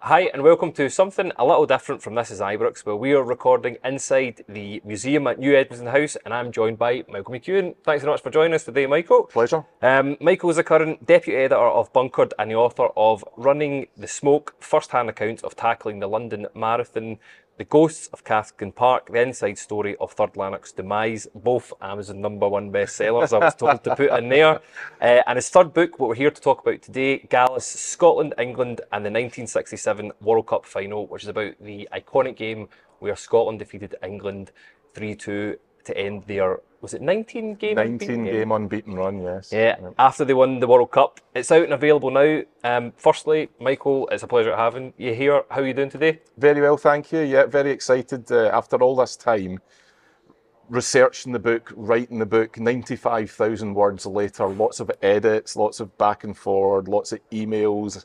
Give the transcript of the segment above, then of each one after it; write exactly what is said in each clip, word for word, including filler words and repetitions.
Hi and welcome to something a little different from This is Ibrox, where we are recording inside the museum at New Edmiston House, and I'm joined by Michael McEwan. Thanks very much for joining us today, Michael. Pleasure. Um, Michael is the current Deputy Editor of Bunkered and the author of Running the Smoke, first-hand accounts of tackling the London Marathon, The Ghosts of Caskin Park, the inside story of Third Lanark's demise, both Amazon number one bestsellers, I was told to put in there. Uh, and his third book, what we're here to talk about today, Gallus, Scotland, England and the nineteen sixty-seven World Cup final, which is about the iconic game where Scotland defeated England three two to end their, was it nineteen game nineteen unbeaten game unbeaten run, yes. Yeah, yep. After they won the World Cup. It's out and available now. Um, firstly, Michael, it's a pleasure having you here. How are you doing today? Very well, thank you. Yeah, very excited. Uh, after all this time, researching the book, writing the book, ninety-five thousand words later, lots of edits, lots of back and forward, lots of emails,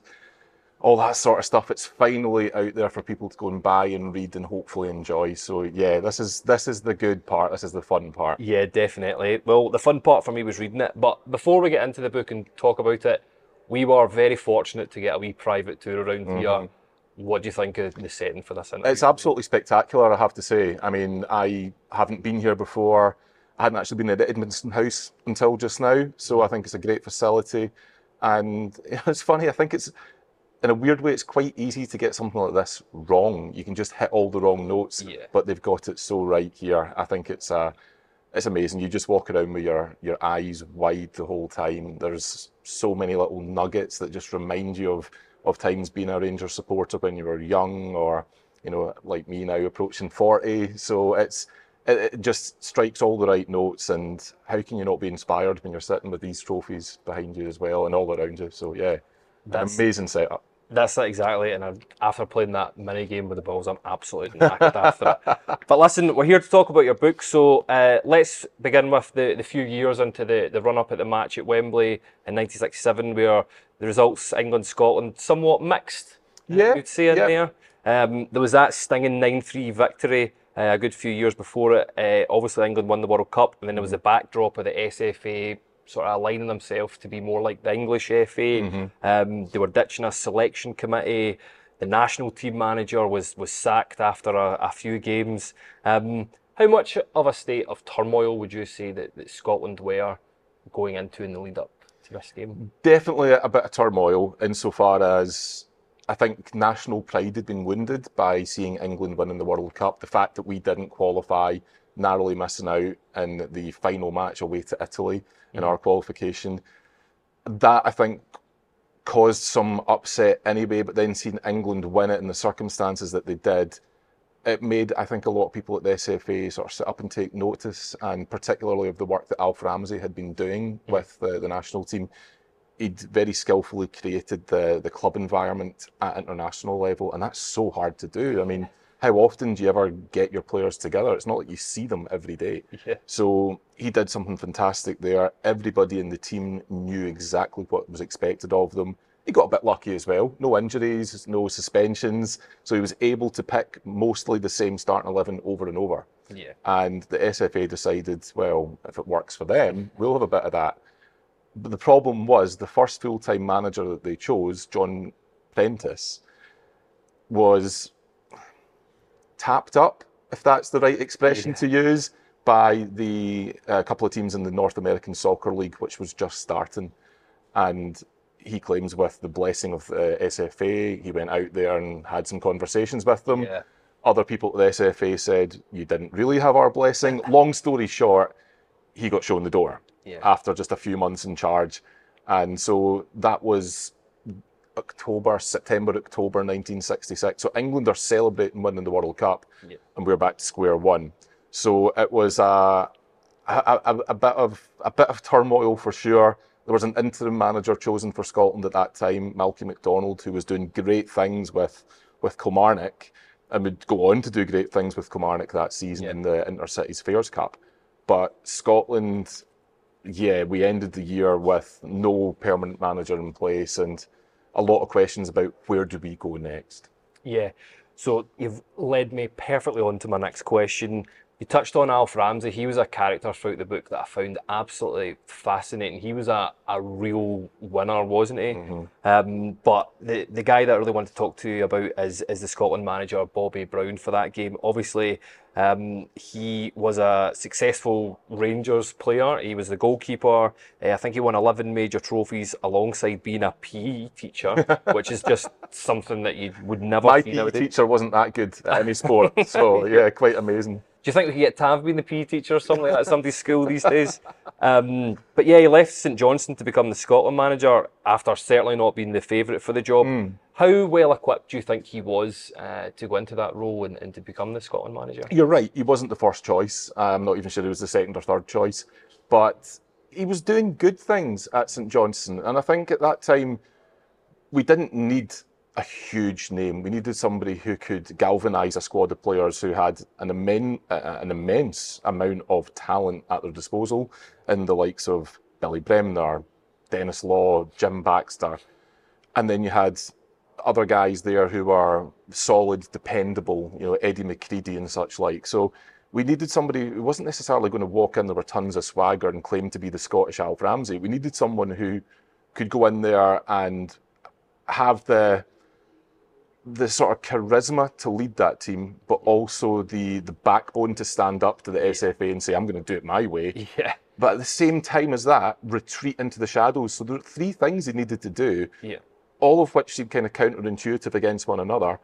all that sort of stuff. It's finally out there for people to go and buy and read and hopefully enjoy. So yeah, this is this is the good part. This is the fun part. Yeah, definitely. Well, the fun part for me was reading it. But before we get into the book and talk about it, we were very fortunate to get a wee private tour around mm-hmm. here. What do you think of the setting for this interview? It's absolutely spectacular, I have to say. I mean, I haven't been here before. I hadn't actually been at Edmondson House until just now. So I think it's a great facility. And it's funny, I think it's... in a weird way, it's quite easy to get something like this wrong. You can just hit all the wrong notes, yeah. But they've got it so right here. I think it's uh, it's amazing. You just walk around with your, your eyes wide the whole time. There's so many little nuggets that just remind you of, of times being a Rangers supporter when you were young, or, you know, like me now, approaching forty. So it's it, it just strikes all the right notes. And how can you not be inspired when you're sitting with these trophies behind you as well and all around you? So, yeah, that's an amazing setup. That's it, exactly. And I'm, after playing that mini game with the balls, I'm absolutely knackered after it. But listen, we're here to talk about your book. So uh, let's begin with the, the few years into the, the run-up at the match at Wembley in nineteen sixty-seven, where the results, England-Scotland, somewhat mixed, yeah, you'd say, in yeah. there. Um, there was that stinging nine three victory uh, a good few years before it. Uh, obviously, England won the World Cup, and then there was the backdrop of the S F A sort of aligning themselves to be more like the English F A. Mm-hmm. Um, they were ditching a selection committee. The national team manager was was sacked after a, a few games. Um, how much of a state of turmoil would you say that, that Scotland were going into in the lead up to this game? Definitely a bit of turmoil insofar as I think national pride had been wounded by seeing England winning the World Cup. The fact that we didn't qualify, narrowly missing out in the final match away to Italy in mm. our qualification. That, I think, caused some upset anyway, but then seeing England win it in the circumstances that they did, it made, I think, a lot of people at the S F A sort of sit up and take notice, and particularly of the work that Alf Ramsey had been doing mm. with the, the national team. He'd very skillfully created the, the club environment at international level, and that's so hard to do. I mean, how often do you ever get your players together? It's not like you see them every day. Yeah. So he did something fantastic there. Everybody in the team knew exactly what was expected of them. He got a bit lucky as well. No injuries, no suspensions. So he was able to pick mostly the same starting eleven over and over. Yeah. And the S F A decided, well, if it works for them, we'll have a bit of that. But the problem was the first full-time manager that they chose, John Prentice, was... tapped up, if that's the right expression yeah. to use, by the uh, couple of teams in the North American Soccer League, which was just starting. And he claims with the blessing of the S F A, he went out there and had some conversations with them. Yeah. Other people at the S F A said, you didn't really have our blessing. Long story short, he got shown the door yeah. after just a few months in charge. And so that was... October, September, October nineteen sixty-six. So England are celebrating winning the World Cup yeah. and we're back to square one. So it was a, a, a, a, bit of, a bit of turmoil for sure. There was an interim manager chosen for Scotland at that time, Malky MacDonald, who was doing great things with, with Kilmarnock and would go on to do great things with Kilmarnock that season yeah. in the Intercities Fairs Cup. But Scotland yeah, we ended the year with no permanent manager in place and a lot of questions about where do we go next. Yeah, so you've led me perfectly on to my next question. You touched on Alf Ramsey. He was a character throughout the book that I found absolutely fascinating. He was a, a real winner, wasn't he? Mm-hmm. Um, but the, the guy that I really want to talk to you about is, is the Scotland manager, Bobby Brown, for that game. Obviously, um, he was a successful Rangers player. He was the goalkeeper. Uh, I think he won eleven major trophies alongside being a P E teacher, which is just something that you would never My see P E nowadays. Teacher wasn't that good at any sport, so yeah, quite amazing. Do you think we could get Tav being the P E teacher or something like that at somebody's school these days? Um, but yeah, he left St Johnstone to become the Scotland manager after certainly not being the favourite for the job. Mm. How well equipped do you think he was uh, to go into that role and, and to become the Scotland manager? You're right, he wasn't the first choice. I'm not even sure he was the second or third choice. But he was doing good things at St Johnstone. And I think at that time, we didn't need a huge name. We needed somebody who could galvanise a squad of players who had an, immen uh, an immense amount of talent at their disposal in the likes of Billy Bremner, Dennis Law, Jim Baxter. And then you had other guys there who were solid, dependable, you know, Eddie McCreadie and such like. So we needed somebody who wasn't necessarily going to walk in there with tons of swagger and claim to be the Scottish Alf Ramsey. We needed someone who could go in there and have the the sort of charisma to lead that team, but also the the backbone to stand up to the yeah. S F A and say, I'm going to do it my way. Yeah. But at the same time as that, retreat into the shadows. So there are three things he needed to do, yeah. all of which seemed kind of counterintuitive against one another,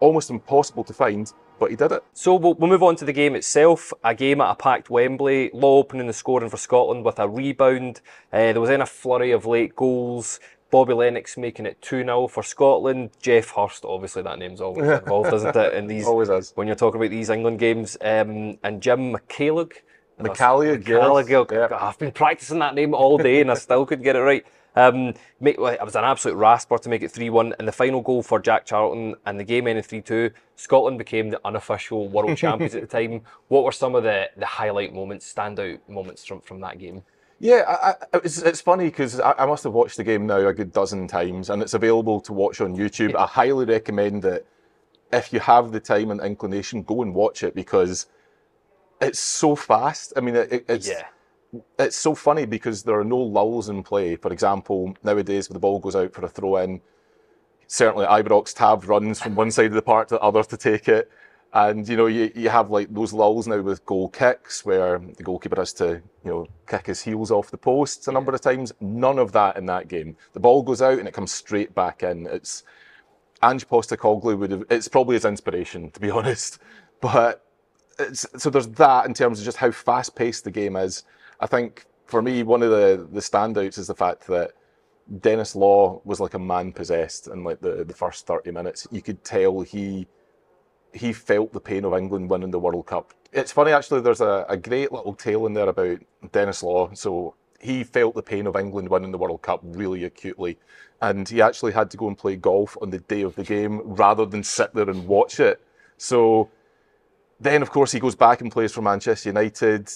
almost impossible to find, but he did it. So we'll, we'll move on to the game itself. A game at a packed Wembley, Law opening the scoring for Scotland with a rebound. Uh, there was then a flurry of late goals. Bobby Lennox making it two nil for Scotland. Jeff Hurst, obviously that name's always involved, isn't it? In these, always is. When you're talking about these England games. Um, and Jim McCalliog. McCalliog, yes. Yeah. I've been practising that name all day and I still couldn't get it right. Um, make, well, it was an absolute rasper to make it three one, and the final goal for Jack Charlton, and the game ended three two. Scotland became the unofficial world champions at the time. What were some of the, the highlight moments, standout moments from, from that game? Yeah, I, I, it's, it's funny because I, I must have watched the game now a good dozen times, and it's available to watch on YouTube. Yeah. I highly recommend it. If you have the time and inclination, go and watch it because it's so fast. I mean, it, it's yeah. it's so funny because there are no lulls in play. For example, nowadays when the ball goes out for a throw-in, certainly Ibrox, Tav runs from one side of the park to the other to take it. And, you know, you, you have like those lulls now with goal kicks where the goalkeeper has to, you know, kick his heels off the posts a number of times. None of that in that game. The ball goes out and it comes straight back in. It's Ange Postecoglou would have, it's probably his inspiration, to be honest. But it's, so there's that in terms of just how fast paced the game is. I think for me, one of the, the standouts is the fact that Dennis Law was like a man possessed in like the, the first thirty minutes. You could tell he, he felt the pain of England winning the World Cup. It's funny, actually, there's a, a great little tale in there about Dennis Law. So he felt the pain of England winning the World Cup really acutely. And he actually had to go and play golf on the day of the game rather than sit there and watch it. So then, of course, he goes back and plays for Manchester United,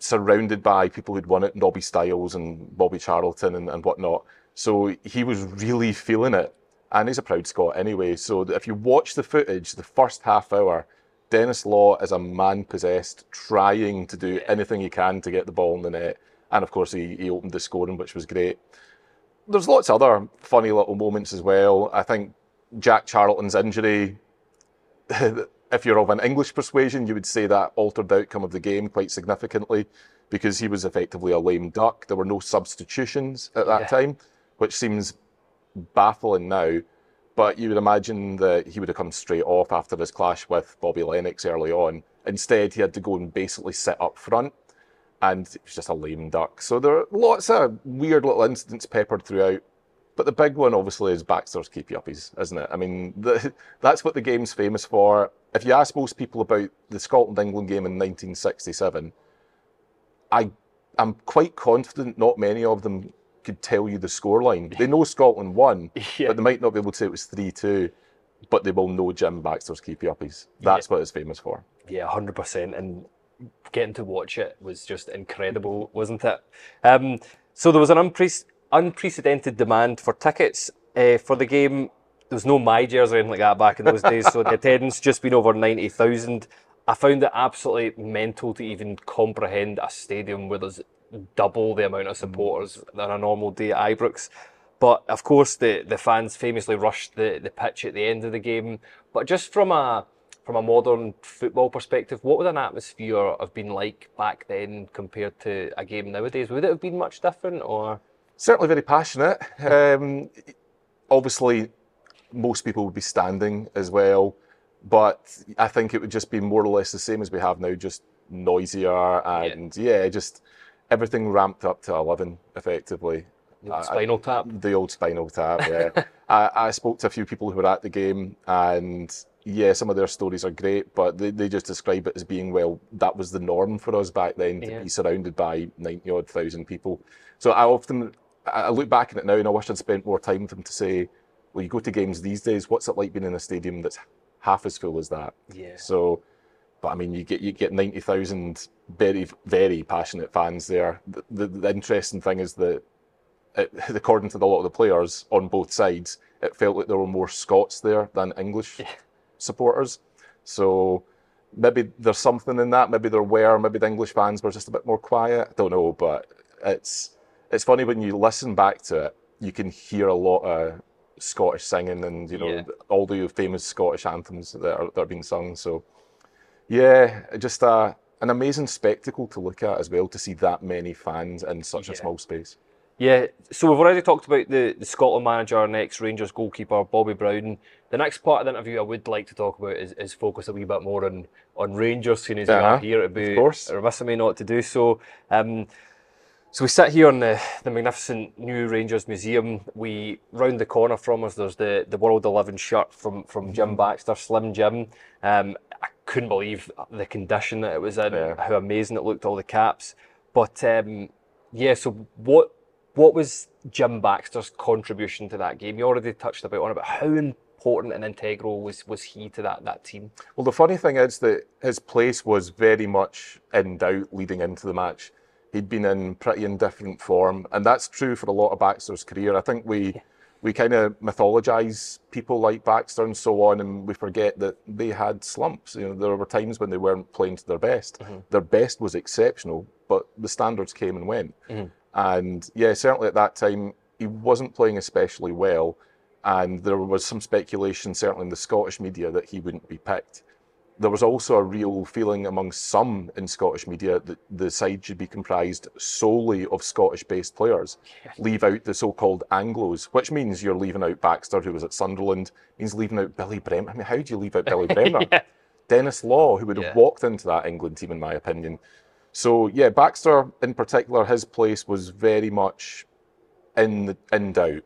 surrounded by people who'd won it, Nobby Styles and Bobby Charlton and, and whatnot. So he was really feeling it. And he's a proud Scot anyway, so if you watch the footage, the first half hour, Dennis Law is a man possessed, trying to do anything he can to get the ball in the net. And of course, he, he opened the scoring, which was great. There's lots of other funny little moments as well. I think Jack Charlton's injury, if you're of an English persuasion, you would say that altered the outcome of the game quite significantly because he was effectively a lame duck. There were no substitutions at that yeah. time, which seems baffling now, but you would imagine that he would have come straight off after his clash with Bobby Lennox early on. Instead, he had to go and basically sit up front, and it was just a lame duck. So there are lots of weird little incidents peppered throughout, but the big one obviously is Baxter's keep-you-uppies, isn't it? I mean, the, that's what the game's famous for. If you ask most people about the Scotland-England game in nineteen sixty-seven, I, I'm quite confident not many of them could tell you the scoreline. They know Scotland won, yeah. but they might not be able to say it was three two, but they will know Jim Baxter's keepy-uppies. That's yeah. what it's famous for. Yeah, one hundred percent. And getting to watch it was just incredible, wasn't it? Um, so there was an unpre- unprecedented demand for tickets uh, for the game. There was no My Jers or anything like that back in those days, so the attendance just been over ninety thousand. I found it absolutely mental to even comprehend a stadium where there's double the amount of supporters than a normal day at Ibrox. But of course, the, the fans famously rushed the, the pitch at the end of the game. But just from a from a modern football perspective, what would an atmosphere have been like back then compared to a game nowadays? Would it have been much different, or? Certainly very passionate. Um, obviously, most people would be standing as well. But I think it would just be more or less the same as we have now, just noisier and, yeah, yeah just everything ramped up to eleven, effectively. The old spinal I, tap. The old spinal tap, yeah. I, I spoke to a few people who were at the game, and, yeah, some of their stories are great, but they, they just describe it as being, well, that was the norm for us back then, to yeah. be surrounded by ninety-odd thousand people. So I often, I look back at it now, and I wish I'd spent more time with them to say, well, you go to games these days, what's it like being in a stadium that's half as full as that? Yeah. So, but I mean, you get you get ninety thousand very very passionate fans there. The, the, the interesting thing is that, it, according to the, a lot of the players on both sides, it felt like there were more Scots there than English yeah. supporters. So maybe there's something in that. Maybe there were. Maybe the English fans were just a bit more quiet. I don't know, but it's it's funny when you listen back to it, you can hear a lot of Scottish singing and, you know, yeah. all the famous Scottish anthems that are, that are being sung. So, yeah, just uh, an amazing spectacle to look at as well, to see that many fans in such yeah. a small space. Yeah, so we've already talked about the, the Scotland manager and ex-Rangers goalkeeper, Bobby Browden. The next part of the interview I would like to talk about is, is focus a wee bit more on, on Rangers, soon as uh-huh. we are here. It'd be remiss of me not to do so. Um, So we sit here in the, the magnificent new Rangers Museum. We, round the corner from us, there's the, the World eleven shirt from, from Jim Baxter, Slim Jim. Um, I couldn't believe the condition that it was in, yeah. how amazing it looked, all the caps. But um, yeah, so what what was Jim Baxter's contribution to that game? You already touched about on about how important and integral was, was he to that, that team? Well, the funny thing is that his place was very much in doubt leading into the match. He'd been in pretty indifferent form, and that's true for a lot of Baxter's career. I think we yeah. we kind of mythologise people like Baxter and so on, and we forget that they had slumps. You know, there were times when they weren't playing to their best. Mm-hmm. Their best was exceptional, but the standards came and went. Mm-hmm. And yeah, certainly at that time, he wasn't playing especially well, and there was some speculation, certainly in the Scottish media, that he wouldn't be picked. There was also a real feeling among some in Scottish media that the side should be comprised solely of Scottish-based players. Yeah. Leave out the so-called Anglos, which means you're leaving out Baxter, who was at Sunderland, means leaving out Billy Bremner. I mean, how do you leave out Billy Bremner? yeah. Dennis Law, who would have yeah. walked into that England team, in my opinion. So, yeah, Baxter in particular, his place was very much in, the, in doubt.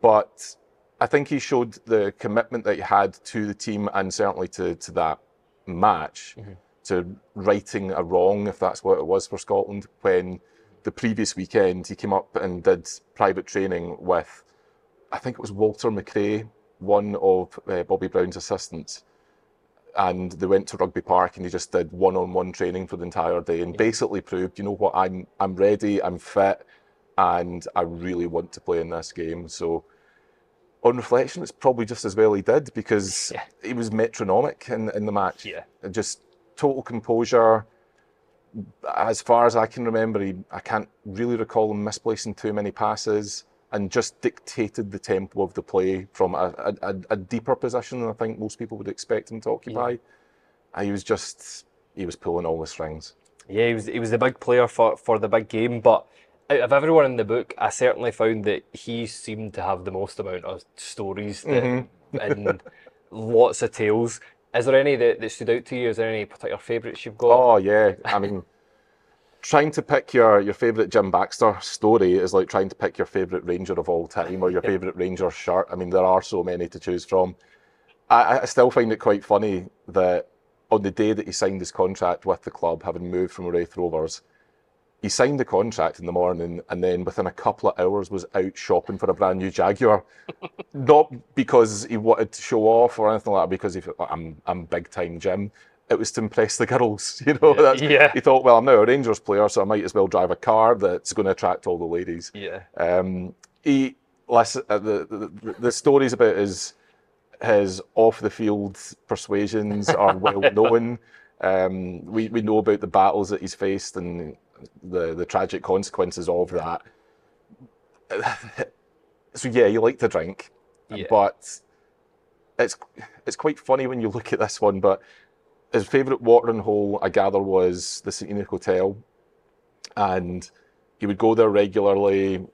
But I think he showed the commitment that he had to the team and certainly to, to that match mm-hmm. to righting a wrong, if that's what it was for Scotland, when the previous weekend he came up and did private training with, I think it was Walter McRae, one of uh, Bobby Brown's assistants, and they went to Rugby Park and he just did one-on-one training for the entire day and yeah. basically proved, you know what, I'm I'm ready, I'm fit, and I really want to play in this game. So on reflection, it's probably just as well he did, because yeah. he was metronomic in, in the match. Yeah. Just total composure. As far as I can remember, he, I can't really recall him misplacing too many passes, and just dictated the tempo of the play from a, a, a deeper position than I think most people would expect him to occupy. Yeah. He was just, he was pulling all the strings. Yeah, he was, he was the big player for, for the big game, but out of everyone in the book, I certainly found that he seemed to have the most amount of stories that, mm-hmm. and lots of tales. Is there any that, that stood out to you? Is there any particular favourites you've got? Oh, yeah. I mean, trying to pick your, your favourite Jim Baxter story is like trying to pick your favourite Ranger of all time or your favourite Ranger shirt. I mean, there are so many to choose from. I, I still find it quite funny that on the day that he signed his contract with the club, having moved from Raith Rovers, he signed the contract in the morning and then within a couple of hours was out shopping for a brand new Jaguar. Not because he wanted to show off or anything like that, because he thought, I'm, I'm big time Jim. it was to impress the girls, you know. Yeah. That's, yeah. He thought, well, I'm now a Rangers player, so I might as well drive a car that's going to attract all the ladies. Yeah. Um, he, listen, uh, the, the the stories about his his off the field persuasions are well known. Um, we we know about the battles that he's faced and the the tragic consequences of that. So yeah, you like to drink, yeah. but it's it's quite funny when you look at this one. But his favourite watering hole, I gather, was the Saint Enoch Hotel, and he would go there regularly,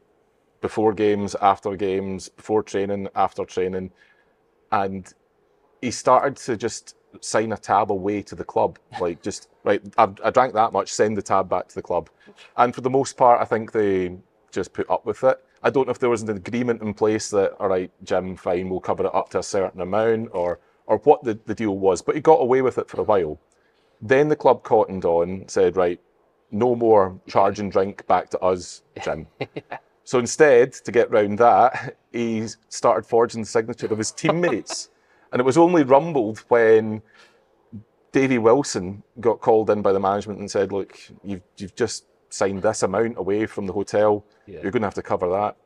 before games, after games, before training, after training, and he started to just sign a tab away to the club, like just right. I, I drank that much. Send the tab back to the club, and for the most part, I think they just put up with it. I don't know if there was an agreement in place that, all right, Jim, fine, we'll cover it up to a certain amount, or or what the, the deal was, but he got away with it for a while. Then the club cottoned on, said, right, no more charging drink back to us, Jim. yeah. So instead, to get round that, he started forging the signature of his teammates. And it was only rumbled when Davey Wilson got called in by the management and said, look, you've, you've just signed this amount away from the hotel, yeah. you're going to have to cover that.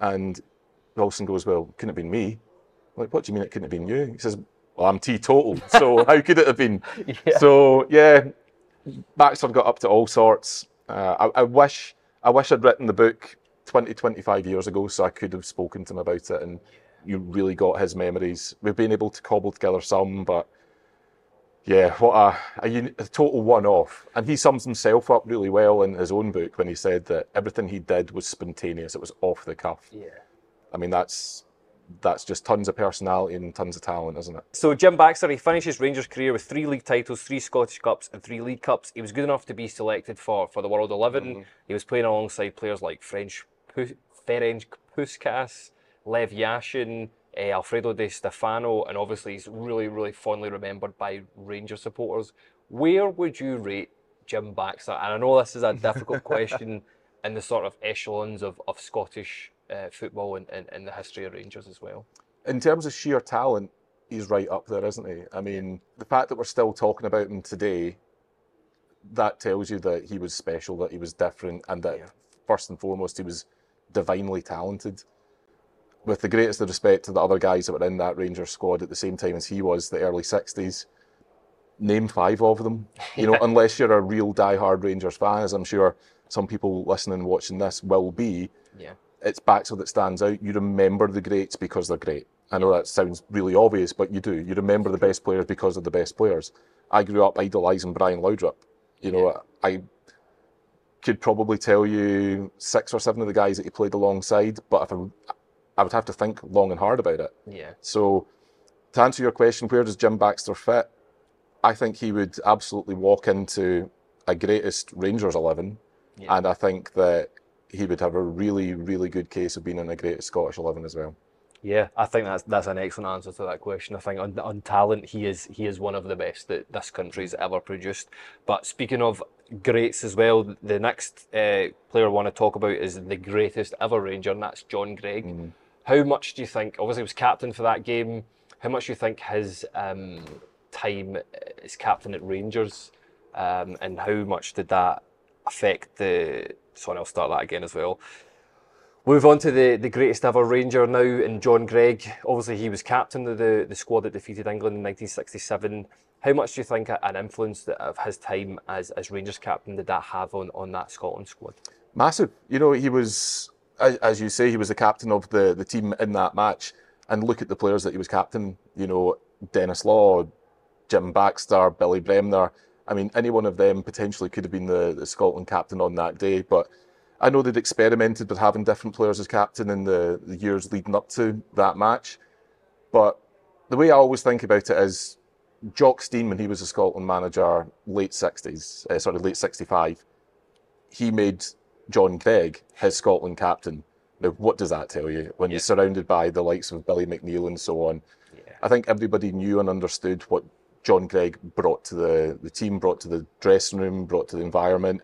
And Wilson goes, well, couldn't have been me. I'm like, what do you mean it couldn't have been you? He says, well, I'm teetotal, so how could it have been? Yeah. So, yeah, Baxter got up to all sorts. Uh, I, I wish I wish I'd written the book twenty, twenty-five years ago so I could have spoken to him about it, and you really got his memories. We've been able to cobble together some, but yeah, what a, a, a total one-off. And he sums himself up really well in his own book when he said that everything he did was spontaneous. It was off the cuff. Yeah, I mean, that's that's just tons of personality and tons of talent, isn't it? So Jim Baxter, he finished his Rangers career with three league titles, three Scottish Cups and three League Cups. He was good enough to be selected for, for the World eleven. Mm-hmm. He was playing alongside players like Ferenc Puskas, Lev Yashin, Uh, Alfredo Di Stefano, and obviously he's really, really fondly remembered by Ranger supporters. Where would you rate Jim Baxter? And I know this is a difficult question in the sort of echelons of, of Scottish uh, football and, and, and the history of Rangers as well. In terms of sheer talent, he's right up there, isn't he? I mean, the fact that we're still talking about him today, that tells you that he was special, that he was different, and that yeah. first and foremost, he was divinely talented. With the greatest of respect to the other guys that were in that Rangers squad at the same time as he was, the early sixties, name five of them. You know, unless you're a real diehard Rangers fan, as I'm sure some people listening and watching this will be, yeah. it's Baxter that stands out. You remember the greats because they're great. I know that sounds really obvious, but you do. You remember the best players because they're the best players. I grew up idolising Brian Laudrup. You know, yeah. I... could probably tell you six or seven of the guys that he played alongside, but if I... I would have to think long and hard about it. Yeah. So to answer your question, where does Jim Baxter fit? I think he would absolutely walk into a greatest Rangers eleven. Yeah. And I think that he would have a really, really good case of being in a greatest Scottish eleven as well. Yeah, I think that's that's an excellent answer to that question. I think on, on talent, he is he is one of the best that this country's ever produced. But speaking of greats as well, the next uh, player I want to talk about is the greatest ever Ranger, and that's John Greig. Mm-hmm. How much do you think, obviously he was captain for that game, how much do you think his um, time as captain at Rangers, um, and how much did that affect the... Sorry, I'll start that again as well. Move on to the, the greatest ever Ranger now, and John Greig. Obviously he was captain of the, the squad that defeated England in nineteen sixty-seven. How much do you think an influence of his time as, as Rangers captain did that have on, on that Scotland squad? Massive. You know, he was... As you say, he was the captain of the, the team in that match. And look at the players that he was captain. You know, Dennis Law, Jim Baxter, Billy Bremner. I mean, any one of them potentially could have been the, the Scotland captain on that day. But I know they'd experimented with having different players as captain in the, the years leading up to that match. But the way I always think about it is Jock Stein, when he was a Scotland manager, late sixties, uh, sorry, late sixty-five, he made John Greig his Scotland captain. Now, what does that tell you when yeah. you're surrounded by the likes of Billy McNeil and so on? Yeah. I think everybody knew and understood what John Greig brought to the, the team, brought to the dressing room, brought to the environment.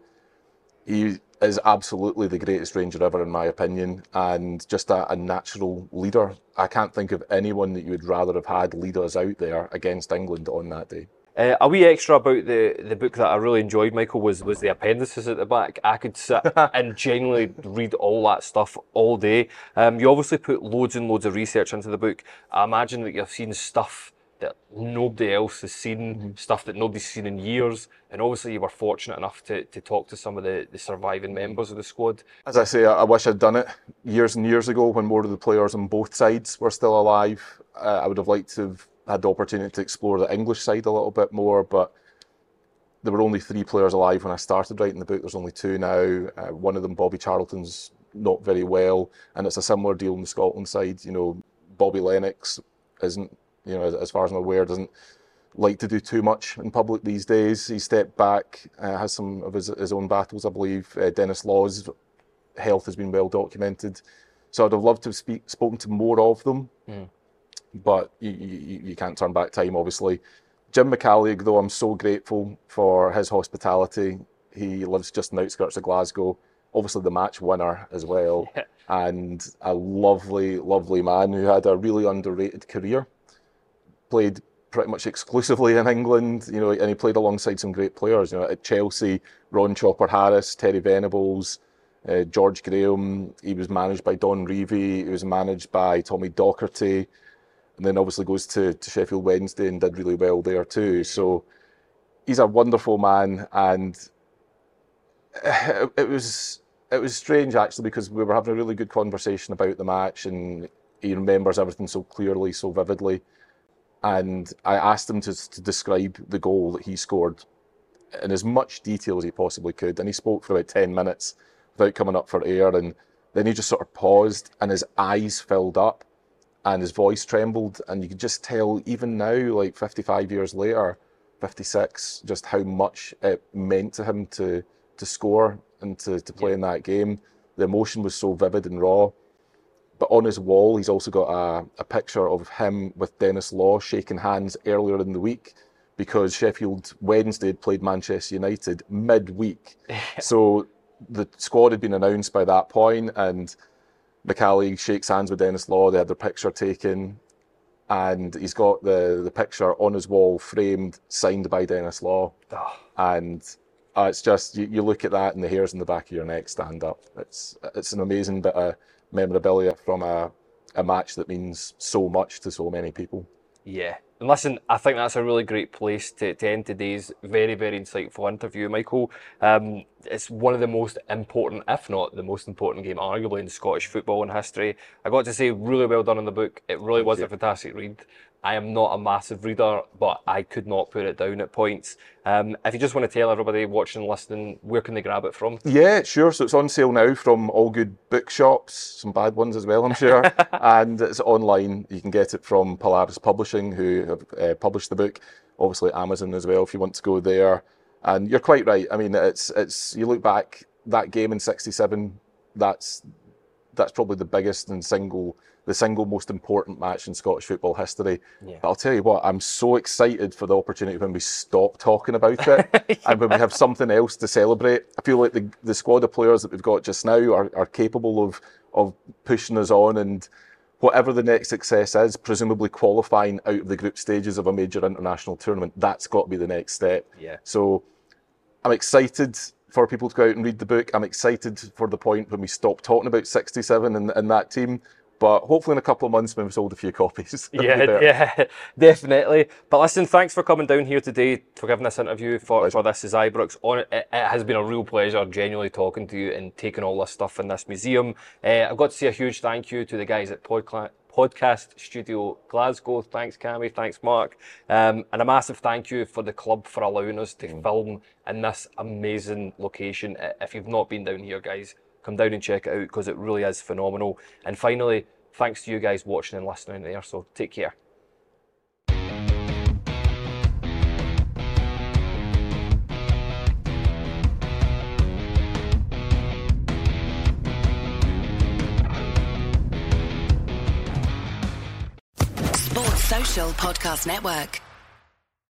He is absolutely the greatest Ranger ever, in my opinion, and just a, a natural leader. I can't think of anyone that you would rather have had lead us out there against England on that day. Uh, a wee extra about the, the book that I really enjoyed, Michael, was, was the appendices at the back. I could sit and genuinely read all that stuff all day. Um, you obviously put loads and loads of research into the book. I imagine that you've seen stuff that nobody else has seen, mm-hmm. stuff that nobody's seen in years, and obviously you were fortunate enough to, to talk to some of the, the surviving members of the squad. As I say, I, I wish I'd done it years and years ago when more of the players on both sides were still alive. Uh, I would have liked to have had the opportunity to explore the English side a little bit more, but there were only three players alive when I started writing the book. There's only two now. Uh, one of them, Bobby Charlton's not very well, and it's a similar deal on the Scotland side. You know, Bobby Lennox isn't, you know, as, as far as I'm aware, doesn't like to do too much in public these days. He stepped back, uh, has some of his, his own battles, I believe. Uh, Dennis Law's health has been well documented. So I'd have loved to have speak, spoken to more of them. Mm. But you, you, you can't turn back time, obviously. Jim McCalliog, though, I'm so grateful for his hospitality. He lives just in the outskirts of Glasgow. Obviously, the match winner as well. Yeah. And a lovely, lovely man who had a really underrated career. Played pretty much exclusively in England, you know, and he played alongside some great players, you know, at Chelsea, Ron Chopper Harris, Terry Venables, uh, George Graham. He was managed by Don Revie. He was managed by Tommy Docherty. And then obviously goes to, to Sheffield Wednesday and did really well there too. So he's a wonderful man, and it, it was it was strange actually, because we were having a really good conversation about the match, and he remembers everything so clearly, so vividly. And I asked him to, to describe the goal that he scored in as much detail as he possibly could, and he spoke for about ten minutes without coming up for air, and then he just sort of paused, and his eyes filled up, and his voice trembled, and you could just tell even now, like fifty-five years later, fifty-six, just how much it meant to him to to score and to, to play yeah. in that game. The emotion was so vivid and raw. But on his wall, he's also got a, a picture of him with Dennis Law shaking hands earlier in the week, because Sheffield Wednesday had played Manchester United midweek. So the squad had been announced by that point, and McCalliog shakes hands with Dennis Law. They had their picture taken, and he's got the, the picture on his wall framed, signed by Dennis Law. Oh. And uh, it's just, you, you look at that and the hairs in the back of your neck stand up. It's it's an amazing bit of memorabilia from a, a match that means so much to so many people. Yeah. And listen, I think that's a really great place to, to end today's very, very insightful interview, Michael. Um, it's one of the most important, if not the most important game, arguably, in Scottish football in history. I got to say, really well done on the book. It really was a fantastic read. I am not a massive reader, but I could not put it down at points. Um, if you just want to tell everybody watching and listening, where can they grab it from? Yeah, sure. So it's on sale now from all good bookshops, some bad ones as well, I'm sure. And it's online. You can get it from Polaris Publishing, who have uh, published the book. Obviously Amazon as well, if you want to go there. And you're quite right. I mean, it's it's you look back, that game in sixty-seven, that's that's probably the biggest and single the single most important match in Scottish football history. Yeah. But I'll tell you what, I'm so excited for the opportunity when we stop talking about it yeah. and when we have something else to celebrate. I feel like the, the squad of players that we've got just now are, are capable of, of pushing us on, and whatever the next success is, presumably qualifying out of the group stages of a major international tournament, that's got to be the next step. Yeah. So I'm excited for people to go out and read the book. I'm excited for the point when we stop talking about sixty-seven and, and that team. But hopefully in a couple of months when we've sold a few copies. Yeah, yeah, definitely. But listen, thanks for coming down here today, for giving this interview for, for This Is Ibrox. On it, it has been a real pleasure genuinely talking to you and taking all this stuff in this museum. Uh, I've got to say a huge thank you to the guys at Podcla- Podcast Studio Glasgow. Thanks, Cammy. Thanks, Mark. Um, and a massive thank you for the club for allowing us to mm. film in this amazing location. If you've not been down here, guys, come down and check it out, because it really is phenomenal. And finally, thanks to you guys watching and listening there, so take care. Sports Social Podcast Network.